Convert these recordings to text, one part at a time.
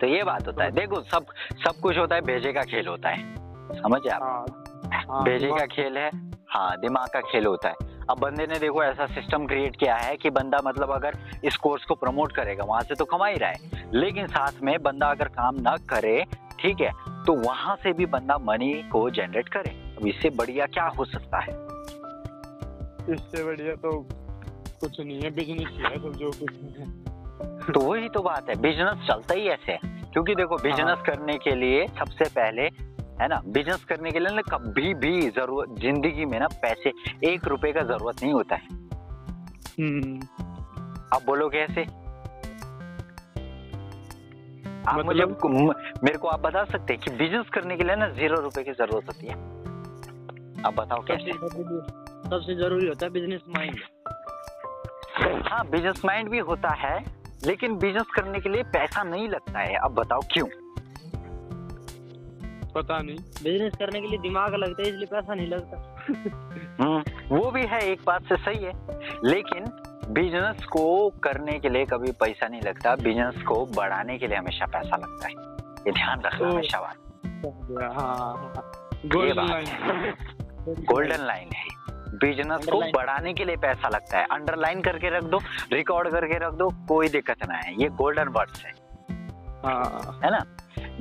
तो ये बात होता है। देखो सब कुछ होता है, भेजे का खेल होता है, समझे आप, भेजे का खेल है, हाँ दिमाग का खेल होता है। अब बंदे ने देखो ऐसा सिस्टम क्रिएट किया है कि बंदा मतलब अगर इस कोर्स को प्रमोट करेगा वहां से तो कमा ही रहा है, लेकिन साथ में बंदा अगर काम ना करे, ठीक है, तो वहां से भी बंदा मनी को जनरेट करे। अब इससे बढ़िया क्या हो सकता है, इससे बढ़िया तो कुछ नहीं है, बिजनेस है तो जो कुछ है। तो वही तो बात है, बिजनेस चलता ही ऐसे, क्योंकि देखो बिजनेस करने के लिए सबसे पहले है ना, बिजनेस करने के लिए ना कभी भी जरूरत जिंदगी में ना पैसे 1 रुपए का जरूरत नहीं होता है। आप बोलो कैसे, आप मतलब मेरे को आप बता सकते हैं कि बिजनेस करने के लिए ना 0 रुपए की जरूरत होती है, आप बताओ कैसे। सबसे जरूरी होता है बिजनेस माइंड। हाँ बिजनेस माइंड भी होता है, लेकिन बिजनेस करने के लिए पैसा नहीं लगता है, अब बताओ क्यों। पता नहीं, बिजनेस करने के लिए दिमाग लगता है इसलिए पैसा नहीं लगता। वो भी है, एक बात से सही है, लेकिन बिजनेस को करने के लिए कभी पैसा नहीं लगता, बिजनेस को बढ़ाने के लिए हमेशा पैसा लगता है, ये ध्यान रखना हमेशा। गोल्डन लाइन है, बिजनेस को बढ़ाने के लिए पैसा लगता है, अंडरलाइन करके रख दो, रिकॉर्ड करके रख दो, कोई दिक्कत ना है, ये गोल्डन वर्ड्स है ना,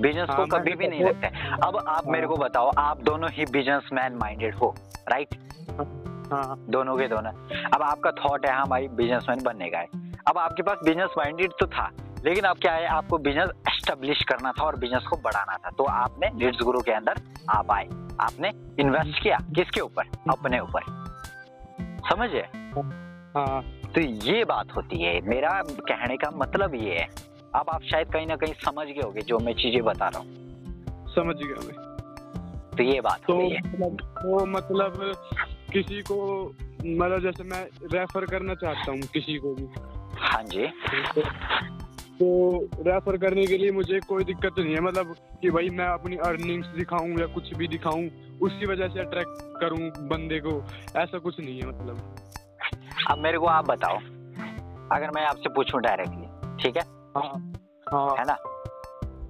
बिजनेस को कभी भी नहीं लगता है। अब आप मेरे को बताओ, आप दोनों ही बिजनेसमैन माइंडेड हो, राइट, दोनों के दोनों। अब आपका थॉट है हाँ भाई बिजनेसमैन बनने का है, अब आपके पास बिजनेस माइंडेड तो था, लेकिन अब क्या है, आपको बिजनेस एस्टेब्लिश करना था और बिजनेस को बढ़ाना था, तो आपने लीड्स गुरु के अंदर आप आए, आपने इन्वेस्ट किया किसके ऊपर, अपने ऊपर, समझे। तो ये बात होती है, मेरा कहने का मतलब ये है। अब आप शायद कहीं ना कहीं समझ गए होंगे जो मैं चीजें बता रहा हूँ। समझ गया मैं। तो ये बात तो है। मतलब किसी को मतलब जैसे मैं रेफर करना चाहता हूँ किसी को भी, हाँ जी, तो रेफर करने के लिए मुझे कोई दिक्कत नहीं है, मतलब कि भाई मैं अपनी अर्निंग्स दिखाऊं या कुछ भी दिखाऊं उसकी वजह से अट्रैक्ट करूँ बंदे को, ऐसा कुछ नहीं है मतलब। अब मेरे को आप बताओ, अगर मैं आपसे पूछूं डायरेक्टली, ठीक है, है ना,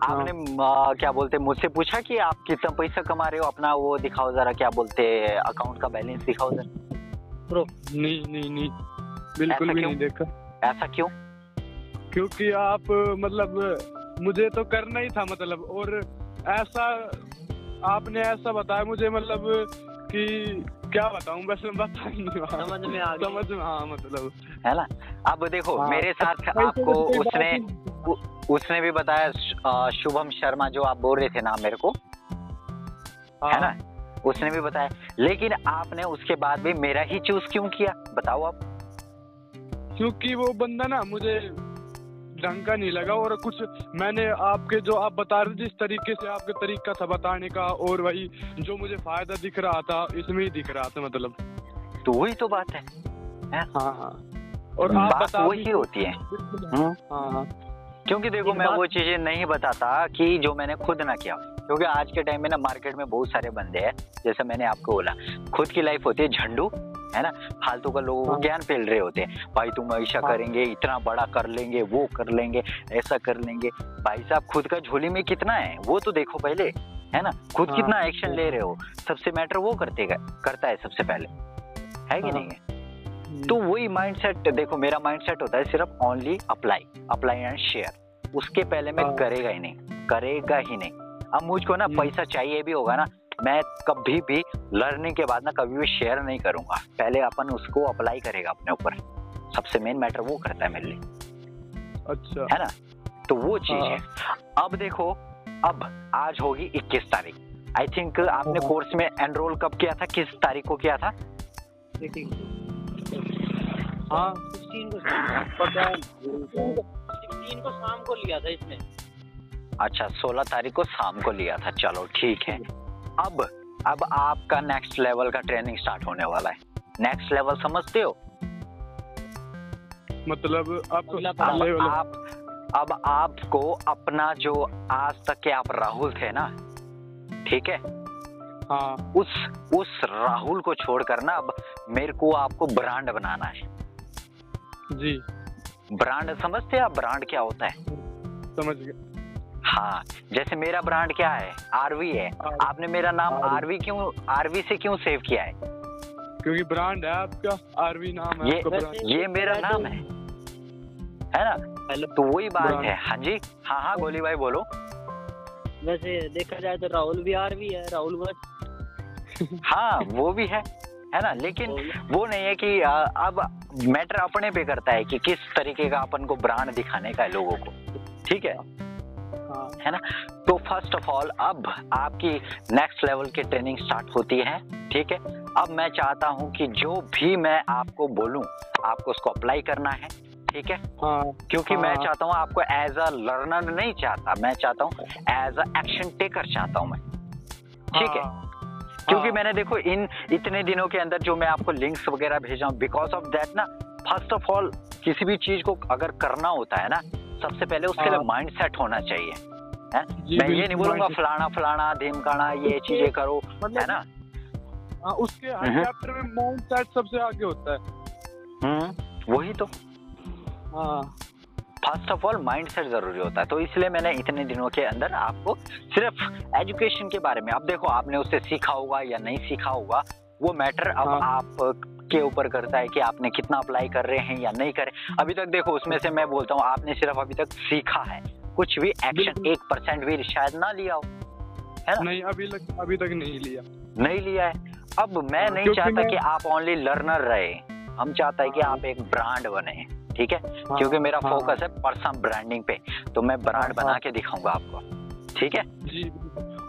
आपने क्या बोलते मुझसे पूछा कि आप कितना पैसा कमा रहे हो, अपना वो दिखाओ जरा, क्या बोलते अकाउंट का बैलेंस दिखाओ जरा। नहीं, बिल्कुल भी नहीं देखा। ऐसा क्यों? क्योंकि आप मतलब मुझे तो करना ही था मतलब, और ऐसा आपने ऐसा बताया मुझे मतलब कि क्या बताऊं, बस बता ही नहीं रहा, समझ में हाँ मतलब, है ना। अब देखो मेरे साथ आपको उसने भी बताया, शुभम शर्मा जो आप बोल रहे थे ना मेरे को, है ना, उसने भी बताया, लेकिन आपने उसके बाद भी मेरा ही चूज क्यों किया, बताओ आप। क्योंकि वो बंदा ना मुझे ढंग का नहीं लगा, और कुछ मैंने आपके जो आप बता रहे थे जिस तरीके से आपका तरीका था बताने का, और वही जो मुझे फायदा दिख रहा था इसमें ही दिख रहा था मतलब। तो वही तो बात है, हाँ, और आप बात वही होती है, हाँ, क्योंकि देखो मैं वो चीजें नहीं बताता कि जो मैंने खुद ना किया, क्योंकि आज के टाइम में ना मार्केट में बहुत सारे बंदे हैं, जैसे मैंने आपको बोला, खुद की लाइफ होती है झंडू, है ना, फालतू का लोगों को ज्ञान फैल रहे होते हैं, भाई तुम ऐसा करेंगे, इतना बड़ा कर लेंगे, वो कर लेंगे, ऐसा कर लेंगे। भाई साहब खुद का झोली में कितना है वो तो देखो पहले, है ना, खुद कितना एक्शन ले रहे हो, सबसे मैटर वो करता है सबसे पहले, है कि नहीं है। तो वही माइंडसेट, देखो मेरा माइंडसेट होता है सिर्फ ओनली अप्लाई एंड शेयर, उसके पहले मैं करेगा ही नहीं। अब मुझको ना पैसा चाहिए भी होगा ना, मैं कभी भी लर्निंग के बाद ना कभी भी शेयर नहीं करूंगा, पहले अपन उसको अप्लाई करेगा अपने ऊपर, सबसे मेन मैटर वो करता है मेरे लिए, अच्छा, है ना। तो वो चीज है। अब देखो, अब आज होगी 21 तारीख, आई थिंक आपने कोर्स में एनरोल कब किया था, किस तारीख को किया था? 16 को शाम को लिया था इसमें। अच्छा, 16 तारीख को शाम को लिया था, चलो ठीक है। अब आपका नेक्स्ट लेवल का ट्रेनिंग स्टार्ट होने वाला है। नेक्स्ट लेवल समझते हो मतलब, अब आपको अपना जो आज तक के आप राहुल थे ना, ठीक है, हाँ, उस राहुल को छोड़कर ना अब मेरे को आपको ब्रांड बनाना है जी। ब्रांड समझते हैं आप, ब्रांड क्या होता है? समझ गए, हाँ, जैसे मेरा ब्रांड क्या है, आरवी है। आपने मेरा नाम आरवी क्यों, आरवी से क्यों सेव किया है? क्योंकि ब्रांड है आपका, आरवी नाम है ये मेरा नाम है ना, तो वही बात है। हाँ जी, हाँ हाँ गोली भाई बोलो। वैसे देखा जाए तो राहुल भी आरवी है, राहुल वट्स। हाँ वो भी है ना, लेकिन वो नहीं है कि अब मैटर अपने पे करता है कि किस तरीके का अपन को ब्रांड दिखाने का है लोगों को, ठीक है ना। तो फर्स्ट ऑफ ऑल अब आपकी नेक्स्ट लेवल की ट्रेनिंग स्टार्ट होती है, ठीक है। अब मैं चाहता हूं कि जो भी मैं आपको बोलूं आपको उसको अप्लाई करना है, ठीक है। क्योंकि मैं चाहता हूं आपको एज अ लर्नर नहीं चाहता, मैं चाहता हूं एज अ एक्शन टेकर चाहता हूं मैं, ठीक है। क्योंकि मैंने देखो इन इतने दिनों के अंदर जो मैं आपको लिंक्स वगैरह भेजा हूं, बिकॉज ऑफ दैट ना, फर्स्ट ऑफ ऑल किसी भी चीज को अगर करना होता है ना, सबसे पहले उसके लिए माइंड सेट होना चाहिए। मैं ये नहीं बोलूंगा फलाना फलाना धीमकाना ये चीजें करो, है ना। उसके हर चैप्टर में माइंड सेट सबसे आगे होता है। वही तो, first of all mind set जरूरी होता है। तो इसलिए मैंने इतने दिनों के अंदर आपको सिर्फ एजुकेशन के बारे में, अब देखो आपने उससे सीखा होगा या नहीं सीखा होगा, वो मैटर अब आप के ऊपर करता है कि आपने कितना अप्लाई कर रहे हैं या नहीं कर रहे। अभी तक देखो उसमें से मैं बोलता हूँ आपने सिर्फ अभी तक सीखा है, कुछ भी एक्शन 1% भी शायद ना लिया हो, है ना? नहीं, अभी तक नहीं लिया है। अब मैं नहीं चाहता कि आप ओनली लर्नर रहे, हम चाहता है कि आप एक ब्रांड बने, ठीक है। क्योंकि मेरा फोकस है पर्सनल ब्रांडिंग पे, तो मैं ब्रांड बना के दिखाऊंगा आपको, ठीक है।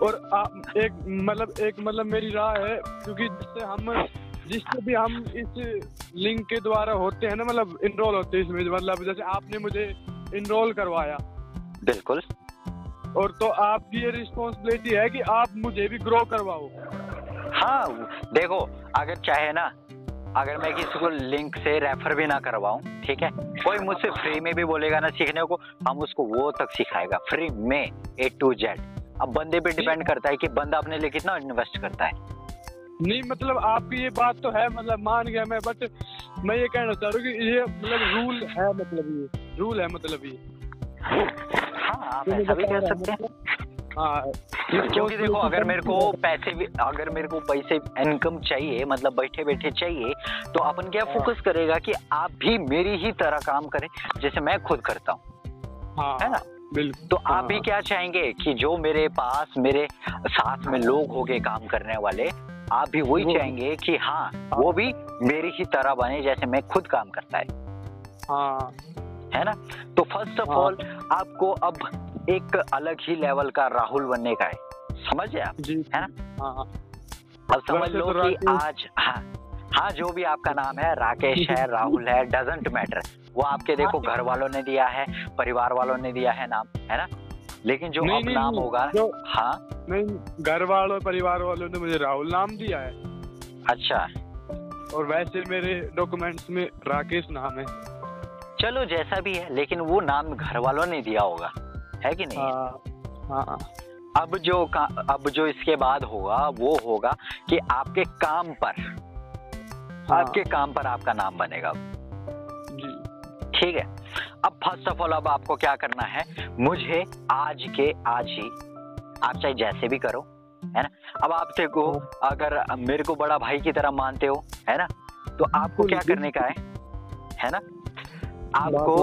और एक मतलब मेरी राय है, क्योंकि जिससे भी हम इस लिंक के द्वारा होते हैं ना, मतलब इनरोल होते हैं इसमें, मतलब जैसे आपने मुझे इनरोल करवाया, बिल्कुल। और तो आपकी ये रिस्पॉन्सिबिलिटी है कि आप मुझे भी ग्रो करवाओ। हाँ देखो, अगर चाहे ना, अगर मैं किसी को लिंक से रेफर भी ना करवाऊं, ठीक है, कोई मुझसे फ्री में भी बोलेगा ना सीखने को, हम उसको वो तक सिखाएगा फ्री में, A to Z। अब बंदे पे डिपेंड करता है कि बंदा अपने लिए कितना इन्वेस्ट करता है। नहीं मतलब आपकी ये बात तो है, मतलब मान गया मैं, बट मैं ये कहना चाह रहा हूँ कि ये मतलब रूल है मतलब ये। हाँ आप ऐसा भी कह सकते हैं। क्योंकि देखो अगर मेरे को पैसे इनकम चाहिए, मतलब बैठे बैठे चाहिए, तो अपन क्या फोकस करेगा कि आप भी मेरी ही तरह काम करें जैसे मैं खुद करता हूँ, है ना। तो आप भी क्या चाहेंगे कि जो मेरे पास मेरे साथ में लोग हो गए काम करने वाले, आप भी वही चाहेंगे कि हाँ वो भी मेरी ही तरह बने जैसे मैं खुद काम करता है, है ना। तो फर्स्ट ऑफ ऑल आपको अब एक अलग ही लेवल का राहुल बनने का है, समझे आप, है ना। अब समझ लो कि आज हाँ जो भी आपका नाम है, राकेश है, राहुल है, डजंट मैटर, वो आपके देखो घर वालों ने दिया है, परिवार वालों ने दिया है नाम, है ना। लेकिन जो अब नाम होगा, हाँ नहीं, घर वालों परिवार वालों ने मुझे राहुल नाम दिया है, अच्छा। और वैसे मेरे डॉक्यूमेंट्स में राकेश नाम है, चलो जैसा भी है, लेकिन वो नाम घर वालों ने दिया होगा, है कि नहीं। अब जो इसके बाद होगा वो होगा कि आपके काम पर आपका नाम बनेगा, ठीक है। अब फर्स्ट ऑफ ऑल अब आपको क्या करना है, मुझे आज ही आप चाहे जैसे भी करो, है ना। अब आपसे को अगर मेरे को बड़ा भाई की तरह मानते हो, है ना, तो आपको क्या करने का है ना, आपको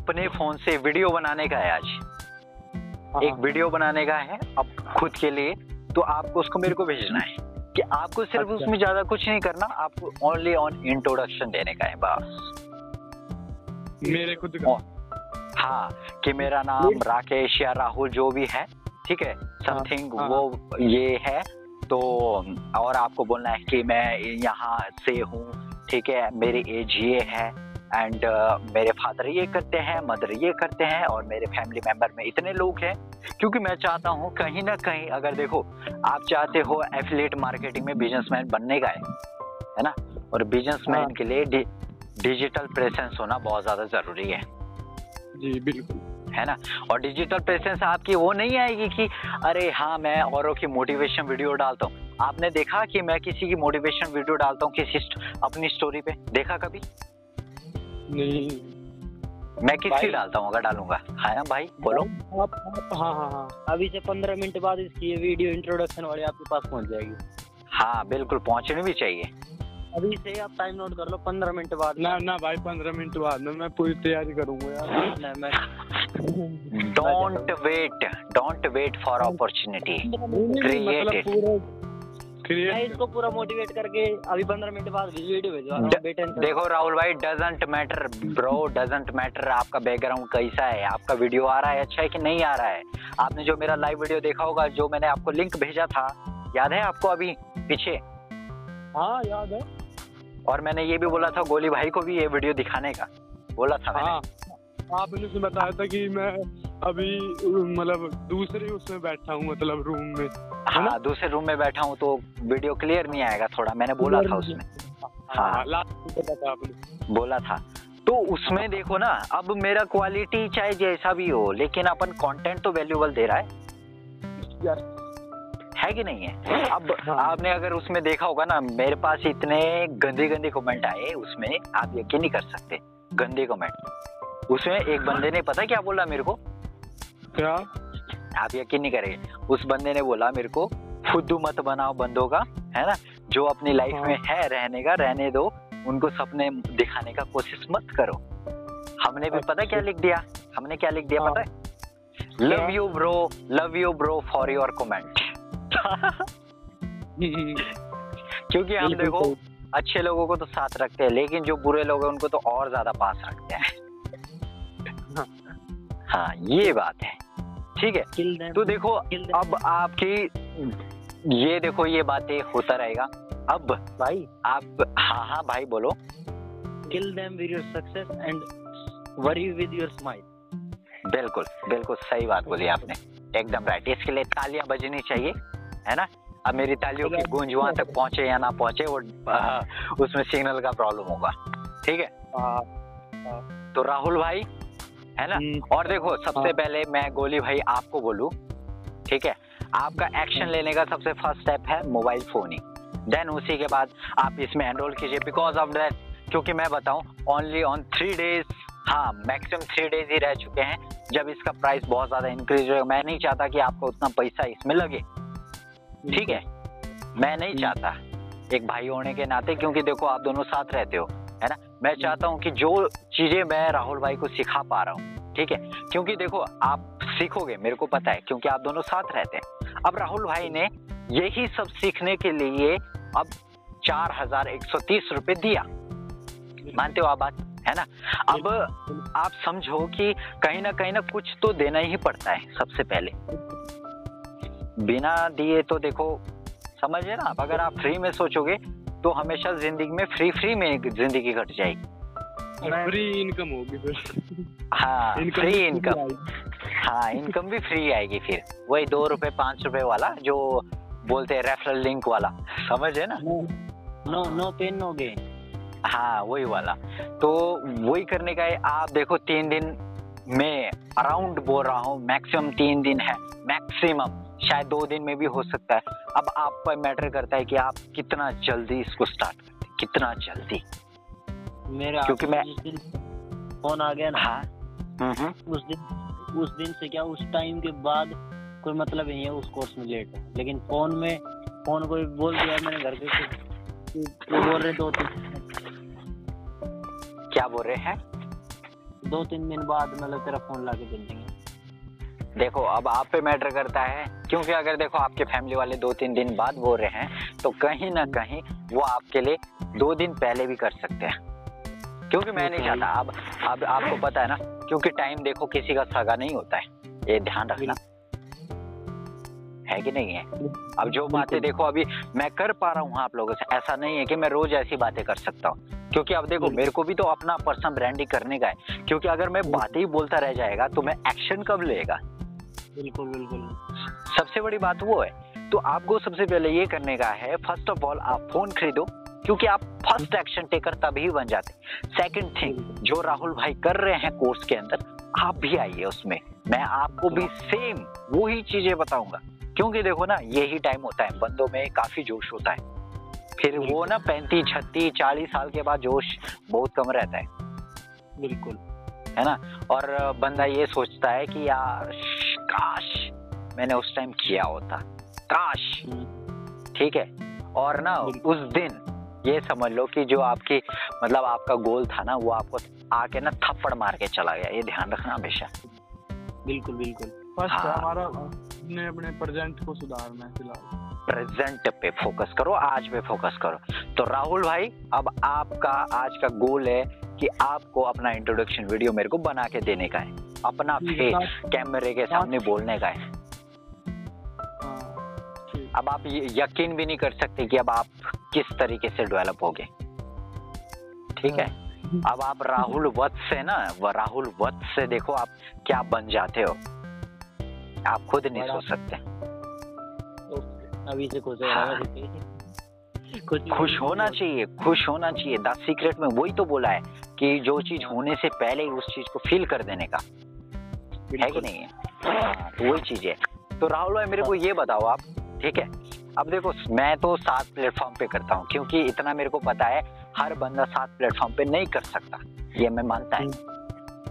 अपने फोन से वीडियो बनाने का है, आज एक वीडियो बनाने का है अब खुद के लिए। तो आपको उसको मेरे को भेजना है कि आपको सिर्फ उसमें ज्यादा कुछ नहीं करना, आपको ओनली ऑन इंट्रोडक्शन देने का है, बस मेरे खुद का। हाँ कि मेरा नाम राकेश या राहुल जो भी है, ठीक है, समथिंग वो ये है, तो और आपको बोलना है कि मैं यहाँ से हूँ, ठीक है, मेरी एज ये है, एंड मेरे फादर ये करते हैं, मदर ये करते हैं, और मेरे फैमिली मेंबर में इतने लोग हैं। क्योंकि मैं चाहता हूँ कहीं ना कहीं, अगर देखो आप चाहते हो एफिलिएट मार्केटिंग में बिजनेसमैन बनने का है ना, और बिजनेसमैन के लिए डिजिटल प्रेजेंस होना बहुत ज्यादा जरूरी है, जी बिल्कुल, है ना। और डिजिटल प्रेजेंस आपकी वो नहीं आएगी कि अरे हाँ मैं औरों की मोटिवेशन वीडियो डालता हूँ। आपने देखा कि मैं किसी की मोटिवेशन वीडियो डालता हूँ किसी अपनी स्टोरी पे, देखा कभी नहीं। मैं किसकी डालता हूँ अगर डालूंगा? हाँ ना भाई बोलो। हाँ अभी से 15 मिनट बाद इसकी ये वीडियो इंट्रोडक्शन वाली आपके पास पहुँच जाएगी। हाँ बिल्कुल पहुँचनी भी चाहिए। अभी से आप टाइम नोट कर लो, 15 मिनट बाद। ना ना भाई 15 मिनट बाद ना, मैं पूरी तैयारी करूँगा यार। ना मैं don't wait for opportunity, create it. इसको पूरा मोटिवेट करके अभी 15 मिनट बाद वीडियो भेजो। देखो राहुल भाई, doesn't matter bro, doesn't matter आपका बैकग्राउंड कैसा है, आपका वीडियो आ रहा है अच्छा है कि नहीं आ रहा है। आपने जो मेरा लाइव वीडियो देखा होगा, जो मैंने आपको लिंक भेजा था, याद है आपको अभी पीछे? हाँ याद है। और मैंने ये भी बोला था गोली भाई को भी ये वीडियो दिखाने का बोला था मैंने। आपने उसमें बताया था कि मैं अभी मतलब दूसरे उसमें बैठा हूँ, मतलब रूम में। हाँ दूसरे रूम में बैठा हूँ तो वीडियो क्लियर नहीं आएगा थोड़ा, मैंने बोला था उसमें। हाँ आपने बोला था तो उसमें देखो ना, अब मेरा क्वालिटी चाहे जैसा भी हो, लेकिन अपन कंटेंट तो वैल्यूएबल दे रहा है कि नहीं है। अब आपने अगर उसमें देखा होगा ना, मेरे पास इतने गंदे कमेंट आए उसमें, आप यकीन नहीं कर सकते, गंदे कमेंट। उसमें एक बंदे ने पता क्या बोला मेरे को? क्या? आप यकीन नहीं करेंगे। उस बंदे ने बोला मेरे को, फुद्दू मत बनाओ बंदों का, है ना, जो अपनी लाइफ में है रहने का रहने दो, उनको सपने दिखाने का कोशिश मत करो। हमने भी पता क्या लिख दिया? हमने क्या लिख दिया पता है? Love you bro for your comment. क्योंकि हम देखो अच्छे लोगों को तो साथ रखते हैं, लेकिन जो बुरे लोग हैं उनको तो और ज्यादा पास रखते हैं। हाँ ये बात है, ठीक है। तो देखो अब आपकी ये देखो ये बातें होता रहेगा। अब भाई आप हाँ हाँ भाई बोलो। Kill them with your success and worry with your smile. बिल्कुल बिल्कुल सही बात बोली आपने, एकदम राइट। इसके लिए तालियां बजनी चाहिए, है ना। अब मेरी तालियों की गूंज वहां तक पहुंचे या ना पहुंचे, वो उसमें सिग्नल का प्रॉब्लम होगा, ठीक है। तो राहुल भाई है ना, और देखो सबसे पहले मैं गोली भाई आपको बोलूं, ठीक है, आपका एक्शन लेने का सबसे फर्स्ट स्टेप है मोबाइल फोन ही। देन उसी के बाद आप इसमें एनरोल कीजिए, बिकॉज ऑफ दैट, क्योंकि मैं बताऊं ओनली ऑन 3 डेज, हाँ मैक्सिमम 3 डेज ही रह चुके हैं जब इसका प्राइस बहुत ज़्यादा इंक्रीज होगा। मैं नहीं चाहता कि आपको उतना पैसा इसमें लगे, ठीक है, मैं नहीं चाहता एक भाई होने के नाते, क्योंकि देखो आप दोनों साथ रहते हो, है ना। मैं चाहता हूँ कि जो चीज़ें मैं राहुल भाई को सिखा पा रहा हूँ, ठीक है, क्योंकि देखो आप सीखोगे, मेरे को पता है, क्योंकि आप दोनों साथ रहते हैं। अब राहुल भाई ने यही सब सीखने के लिए अब 4130 रुपये दिया, मानते हो आप बात, है ना। अब आप समझो कि कहीं ना कुछ तो देना ही पड़ता है सबसे पहले, बिना दिए तो देखो समझे ना आप, अगर आप फ्री में सोचोगे तो हमेशा जिंदगी में फ्री में जिंदगी कट जाएगी, फ्री इनकम होगी फिर। हाँ फ्री इनकम, हाँ इनकम भी फ्री आएगी फिर, वही 2 रुपए 5 रुपए वाला जो बोलते हैं रेफरल लिंक वाला, समझ है ना, नो पेन नो गेन, हाँ वही वाला। तो वही करने का है। आप देखो 3 दिन में अराउंड बोल रहा हूँ, मैक्सिमम 3 दिन है, मैक्सिमम शायद 2 दिन में भी हो सकता है। अब आप पर मैटर करता है कि आप कितना जल्दी इसको स्टार्ट करते हैं, कितना जल्दी। मेरा क्योंकि मैं जिस दिन फोन आ गया ना, हाँ उस दिन से क्या, उस टाइम के बाद कोई मतलब नहीं है उस कोर्स में लेट हो, लेकिन फोन को बोल दिया मैंने घर पे, बोल रहे 2-3 क्या बोल रहे हैं, 2-3 दिन बाद मतलब तेरा फोन ला के दे देंगे। देखो अब आप पे मैटर करता है, क्योंकि अगर देखो आपके फैमिली वाले 2-3 दिन बाद बोल रहे हैं तो कहीं ना कहीं वो आपके लिए 2 दिन पहले भी कर सकते हैं, क्योंकि मैं नहीं चाहता। अब आपको पता है ना, क्योंकि टाइम देखो किसी का सगा नहीं होता है, ये ध्यान रखना है कि नहीं है। अब जो बातें देखो अभी मैं कर पा रहा हूँ आप लोगों से, ऐसा नहीं है कि मैं रोज ऐसी बातें कर सकता हूँ, क्योंकि अब देखो मेरे को भी तो अपना पर्सनल ब्रांडिंग करने का है, क्योंकि अगर मैं बातें ही बोलता रह जाएगा तो मैं एक्शन कब लेगा। बिल्कुल बिल्कुल, सबसे बड़ी बात वो है। तो आपको सबसे पहले ये करने का है, फर्स्ट ऑफ ऑल आप फोन खरीदो, क्योंकि आप फर्स्ट एक्शन टेकर तभी बन जाते। सेकंड थिंग, जो राहुल भाई कर रहे हैं कोर्स के अंदर, आप भी आइए उसमें, मैं आपको भी सेम वो ही चीजें बताऊंगा, क्योंकि देखो ना यही टाइम होता है बंदों में काफी जोश होता है, फिर वो ना 35 36 40 साल के बाद जोश बहुत कम रहता है। बिल्कुल है ना, और बंदा ये सोचता है कि यार काश मैंने उस टाइम किया होता, काश, ठीक है। और ना उस दिन ये समझ लो कि जो आपकी मतलब आपका गोल था ना, वो आपको आके ना थप्पड़ मार के चला गया। ये ध्यान रखना हमेशा। बिल्कुल बिल्कुल। फर्स्ट हमारा अपने अपने प्रेजेंट को सुधारना है, फिलहाल प्रेजेंट पे फोकस करो, आज पे फोकस करो। तो राहुल भाई, अब आपका आज का गोल है कि आपको अपना इंट्रोडक्शन वीडियो मेरे को बना के देने का है, अपना फेस कैमरे के सामने बोलने का है। अब आप यकीन भी नहीं कर सकते कि अब आप किस तरीके से डेवलप होगे, ठीक है। अब आप राहुल वत्स से ना, राहुल वत्स से देखो आप क्या बन जाते हो, आप खुद नहीं सोच सकते। अभी से खुश होना चाहिए, खुश होना चाहिए। द सीक्रेट में वही तो बोला है कि जो चीज होने से पहले ही उस चीज को फील कर देने का है कि नहीं है, तो वही चीज है। तो राहुल भाई मेरे को ये बताओ आप, ठीक है, अब देखो मैं तो 7 प्लेटफॉर्म पे करता हूँ, क्योंकि इतना मेरे को पता है हर बंदा 7 प्लेटफॉर्म पे नहीं कर सकता, ये मैं मानता है,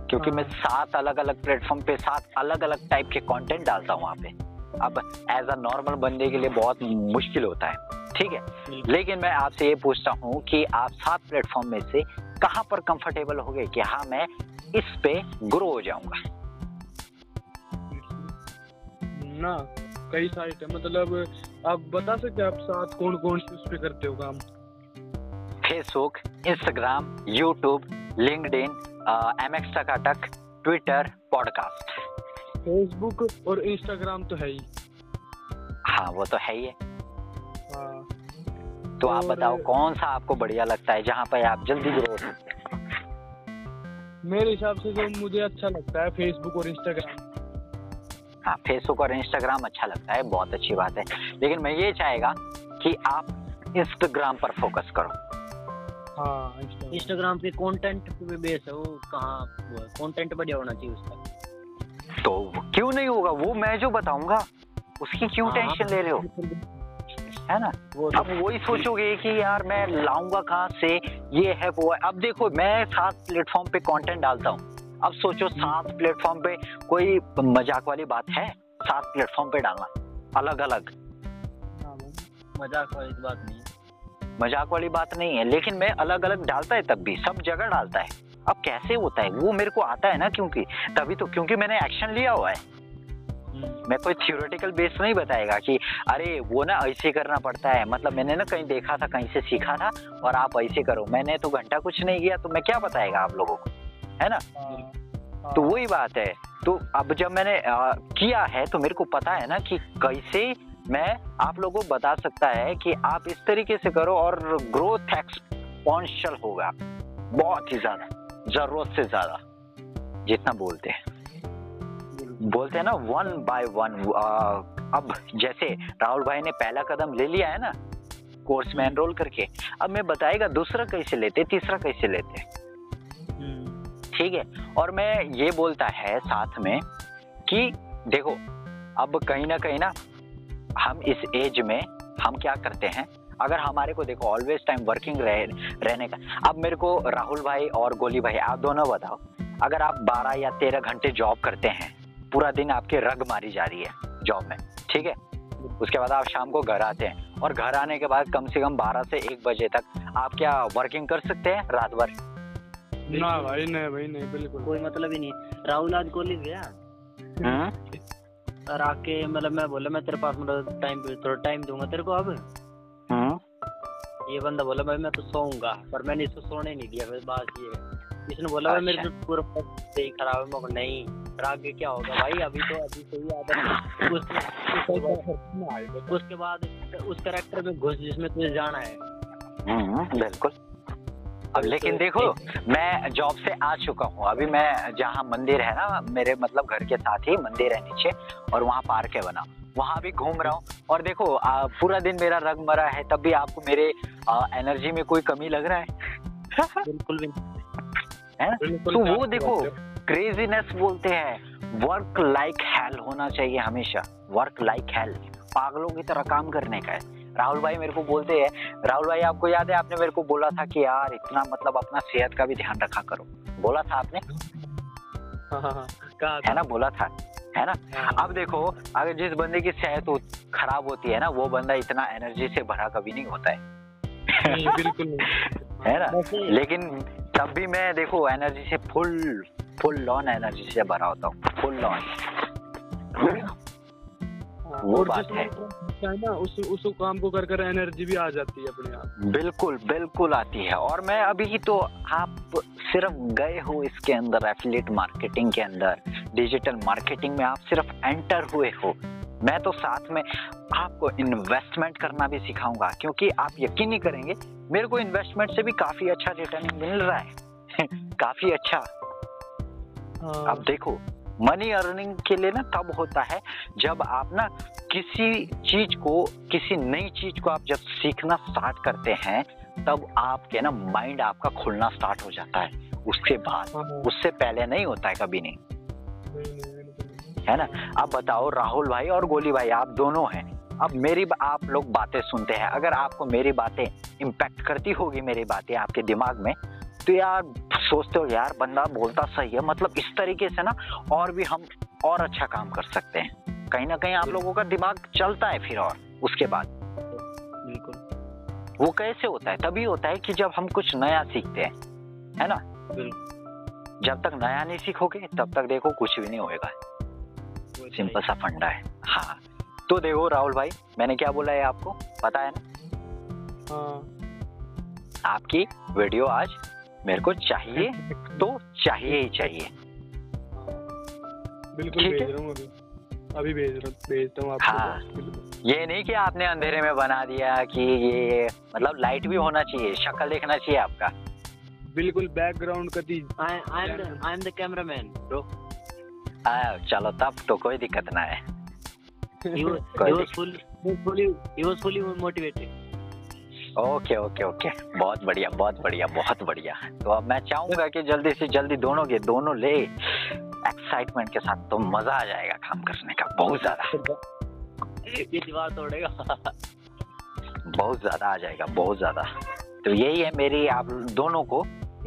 क्योंकि मैं 7 अलग अलग प्लेटफॉर्म पे 7 अलग अलग टाइप के कंटेंट डालता हूँ वहाँ पे। अब एज अ नॉर्मल बंदे के लिए बहुत मुश्किल होता है, ठीक है। लेकिन मैं आपसे ये पूछता हूँ कि आप 7 प्लेटफॉर्म में से कहाँ पर कंफर्टेबल हो गए कि हाँ मैं इस पे ग्रो हो जाऊंगा? ना कई साइट है, मतलब आप बता सकते हैं आप 7 कौन कौन से उस पे करते हो काम? Facebook, Instagram, YouTube, LinkedIn, MX Takatak, Twitter, podcast. Facebook और इंस्टाग्राम तो है ही। हाँ वो तो है ही है। तो आप बताओ कौन सा आपको बढ़िया लगता है जहाँ पर आप जल्दी ग्रो हो सकते हैं? मेरे हिसाब से जो मुझे अच्छा लगता है फेसबुक और इंस्टाग्राम। हाँ, फेसबुक और इंस्टाग्राम अच्छा लगता है, बहुत अच्छी बात है। लेकिन मैं ये चाहेगा कि आप इंस्टाग्राम पर फोकस करो। हाँ, इंस्टाग्राम पे कंटेंट पे बेस है वो, कहाँ कंटेंट बढ़िया होना चाहिए उसका। तो क्यों नहीं होगा वो मैं जो बताऊंगा, उसकी क्यों टेंशन ले रहे हो, है ना। अब वही सोचोगे कि यार मैं लाऊंगा कहाँ से, ये है वो है। अब देखो मैं 7 प्लेटफॉर्म पे कंटेंट डालता हूँ, अब सोचो 7 प्लेटफॉर्म पे कोई मजाक वाली बात है? 7 प्लेटफॉर्म पे डालना अलग अलग मजाक वाली बात नहीं, मजाक वाली बात नहीं है, लेकिन मैं अलग अलग डालता है, तब भी सब जगह डालता है। अब कैसे होता है वो मेरे को आता है ना, क्योंकि तभी तो, क्योंकि मैंने एक्शन लिया हुआ है। मैं कोई थियोरेटिकल बेस नहीं बताएगा कि अरे वो ना ऐसे करना पड़ता है, मतलब मैंने ना कहीं देखा था, कहीं से सीखा था और आप ऐसे करो। मैंने तो घंटा कुछ नहीं किया, तो मैं क्या बताएगा आप लोगों को, है ना। तो वही बात है। तो अब जब मैंने किया है तो मेरे को पता है ना कि कैसे मैं आप लोगों को बता सकता है कि आप इस तरीके से करो और ग्रोथ एक्सपोनेंशियल होगा, बहुत ही ज्यादा, जरूरत से ज्यादा, जितना बोलते हैं ना 1 by 1। अब जैसे राहुल भाई ने पहला कदम ले लिया है ना कोर्स में एनरोल करके, अब मैं बताएगा दूसरा कैसे लेते, तीसरा कैसे लेते, ठीक है। और मैं ये बोलता है साथ में कि देखो अब कहीं ना हम इस एज में हम क्या करते हैं, अगर हमारे को देखो ऑलवेज टाइम वर्किंग रहने का। अब मेरे को राहुल भाई और गोली भाई आप दोनों बताओ, अगर आप 12 या 13 घंटे जॉब करते हैं, पूरा दिन आपके रग मारी जा रही है जॉब में, ठीक है, उसके बाद आप शाम को घर आते हैं और घर आने के बाद कम से कम 12 से 1 बजे तक आप क्या वर्किंग कर सकते हैं रात भर? ना भाई, नहीं भाई, नहीं, बिल्कुल कोई मतलब ही नहीं। राहुल आज कॉलेज गया और आके मतलब मैं बोला मैं तेरे पास मतलब थोड़ा टाइम दूंगा तेरे को। अब ये बंदा बोला भाई मैं तो सोऊंगा, पर मैंने इसको सोने नहीं दिया। बात ये है, इसने बोला भाई मेरे तो पूरा खराब है, मगर नहीं आगे क्या होगा भाई, अभी तो अभी सही आदत। उसके बाद उस कैरेक्टर में घुस जिसमें तुझे जाना है, बिल्कुल। अब लेकिन देखो मैं जॉब से आ चुका हूँ, अभी मैं जहाँ मंदिर है ना मेरे मतलब घर के साथ ही मंदिर है नीचे, और वहाँ पार्क है बना, वहाँ भी घूम रहा हूँ। और देखो पूरा दिन मेरा रग मरा है, तब भी आपको मेरे एनर्जी में कोई कमी लग रहा है? बिल्कुल भी है। तो वो देखो क्रेजीनेस बोलते हैं, वर्क लाइक हेल होना चाहिए हमेशा, वर्क लाइक हेल, पागलों की तरह काम करने का है। राहुल भाई मेरे को बोलते हैं, राहुल भाई आपको याद है आपने मेरे को बोला था कि यार इतना मतलब अपना सेहत का भी ध्यान रखा करो, बोला था आपने? है ना, बोला था, है ना। अब देखो, अगर जिस बंदे की सेहत खराब होती है ना, वो बंदा इतना एनर्जी से भरा कभी नहीं होता है। नहीं, बिल्कुल नहीं। है ना, लेकिन तब भी मैं देखो एनर्जी से फुल ऑन एनर्जी से भरा होता हूँ, फुल ऑन। वो बात है ना, उस काम को कर एनर्जी भी आ जाती है अपने आप। बिल्कुल बिल्कुल आती है। और मैं अभी तो आप सिर्फ गए हो इसके अंदर, एफिलिएट मार्केटिंग के अंदर, डिजिटल मार्केटिंग में आप सिर्फ एंटर हुए हो। मैं तो साथ में आपको इन्वेस्टमेंट करना भी सिखाऊंगा, क्योंकि आप यकीन नहीं करेंगे, मेरे को इन्वेस्टमेंट से भी काफी अच्छा रिटर्न मिल रहा है। काफी अच्छा। अब देखो, मनी अर्निंग के लिए ना तब होता है जब आप ना किसी नई चीज को आप जब सीखना स्टार्ट करते हैं, तब आपके ना माइंड आपका खुलना स्टार्ट हो जाता है। उसके बाद, उससे पहले नहीं होता है, कभी नहीं, है ना। अब बताओ राहुल भाई और गोली भाई, आप दोनों हैं, अब आप लोग बातें सुनते हैं, अगर आपको मेरी बातें इम्पैक्ट करती होगी, मेरी बातें आपके दिमाग में, तो यार सोचते हो यार बंदा बोलता सही है, मतलब इस तरीके से ना और भी हम और अच्छा काम कर सकते हैं। कहीं ना कहीं आप लोगों का दिमाग चलता है फिर। और उसके बाद बिल्कुल, वो कैसे होता है? तभी होता है कि जब हम कुछ नया सीखते हैं, है ना। जब तक नया नहीं सीखोगे, तब तक देखो कुछ भी नहीं होएगा। सिंपल सा फंडा है। हाँ, तो देखो राहुल भाई, मैंने क्या बोला है आपको पता है ना। आपकी वीडियो आज मेरे को चाहिए तो चाहिए ही चाहिए। बिल्कुल भेज रहा हूं अभी भेजता हूं आपको। हाँ, ये नहीं कि आपने अंधेरे में बना दिया कि ये, मतलब लाइट भी होना चाहिए, शक्ल देखना चाहिए आपका। बिल्कुल बैकग्राउंड का चीज। I am the cameraman bro. चलो तब तो कोई दिक्कत ना है। He was fully motivated. Okay, बहुत बढ़िया। तो अब मैं चाहूंगा कि जल्दी से जल्दी दोनों ले एक्साइटमेंट के साथ, तो मजा आ जाएगा काम करने का, बहुत ज्यादा। ये दीवार तोड़ेगा। बहुत ज्यादा आ जाएगा, बहुत ज्यादा। तो यही है मेरी आप दोनों को,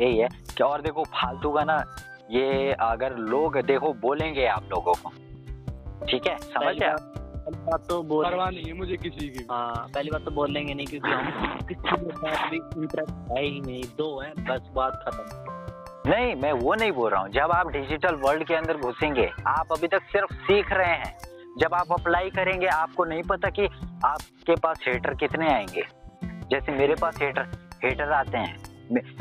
यही है कि। और देखो फालतू का ना, ये अगर लोग देखो बोलेंगे आप लोगों को, ठीक है, समझ गए आप? पहली बात तो बोलेंगे नहीं, क्योंकि हम किसी के साथ भी इंटरेस्ट है ही नहीं, दो हैं बस, बात खत्म। नहीं, मैं वो नहीं बोल रहा हूँ। जब आप डिजिटल वर्ल्ड के अंदर घुसेंगे, आप अभी तक सिर्फ सीख रहे हैं, जब आप अप्लाई करेंगे आपको नहीं पता कि आपके पास हेटर कितने आएंगे। जैसे मेरे पास हेटर आते हैं,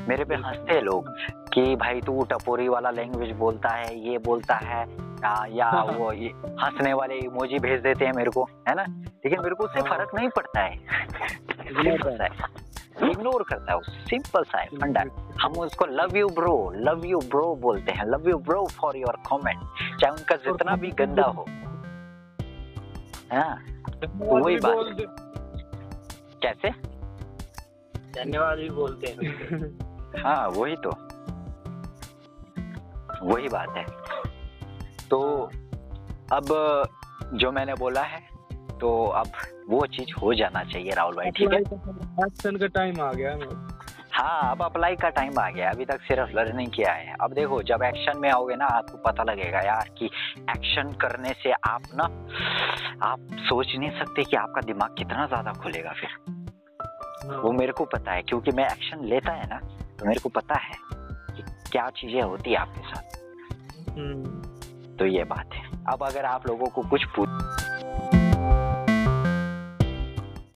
मेरे पे हंसते हैं लोग कि भाई तू टपोरी वाला लैंग्वेज बोलता है, ये बोलता है, या वो ये हंसने वाले इमोजी भेज देते हैं मेरे को, है ना। लेकिन मेरे को उससे फर्क नहीं पड़ता है, इग्नोर करता है। सिंपल सा है फंडा। हम उसको लव यू ब्रो बोलते हैं, love you bro for your comment, चाहे उनका जितना भी गंदा हो। हाँ, वही बात। कैसे धन्यवाद भी बोलते हैं। हाँ, वही बात है। तो अब जो मैंने बोला है, तो अब वो चीज हो जाना चाहिए राहुल भाई, ठीक है। एक्शन का टाइम आ गया। हाँ, अब अप्लाई का टाइम आ गया। अभी तक सिर्फ लर्निंग किया है। अब देखो, जब एक्शन में आओगे ना, आपको पता लगेगा यार कि एक्शन करने से आप ना, आप सोच नहीं सकते कि आपका दिमाग कितना ज्यादा खुलेगा फिर। वो मेरे को पता है, क्योंकि मैं एक्शन लेता है ना, तो मेरे को पता है कि क्या चीजें होती है आपके साथ। तो ये बात है। अब अगर आप लोगों को कुछ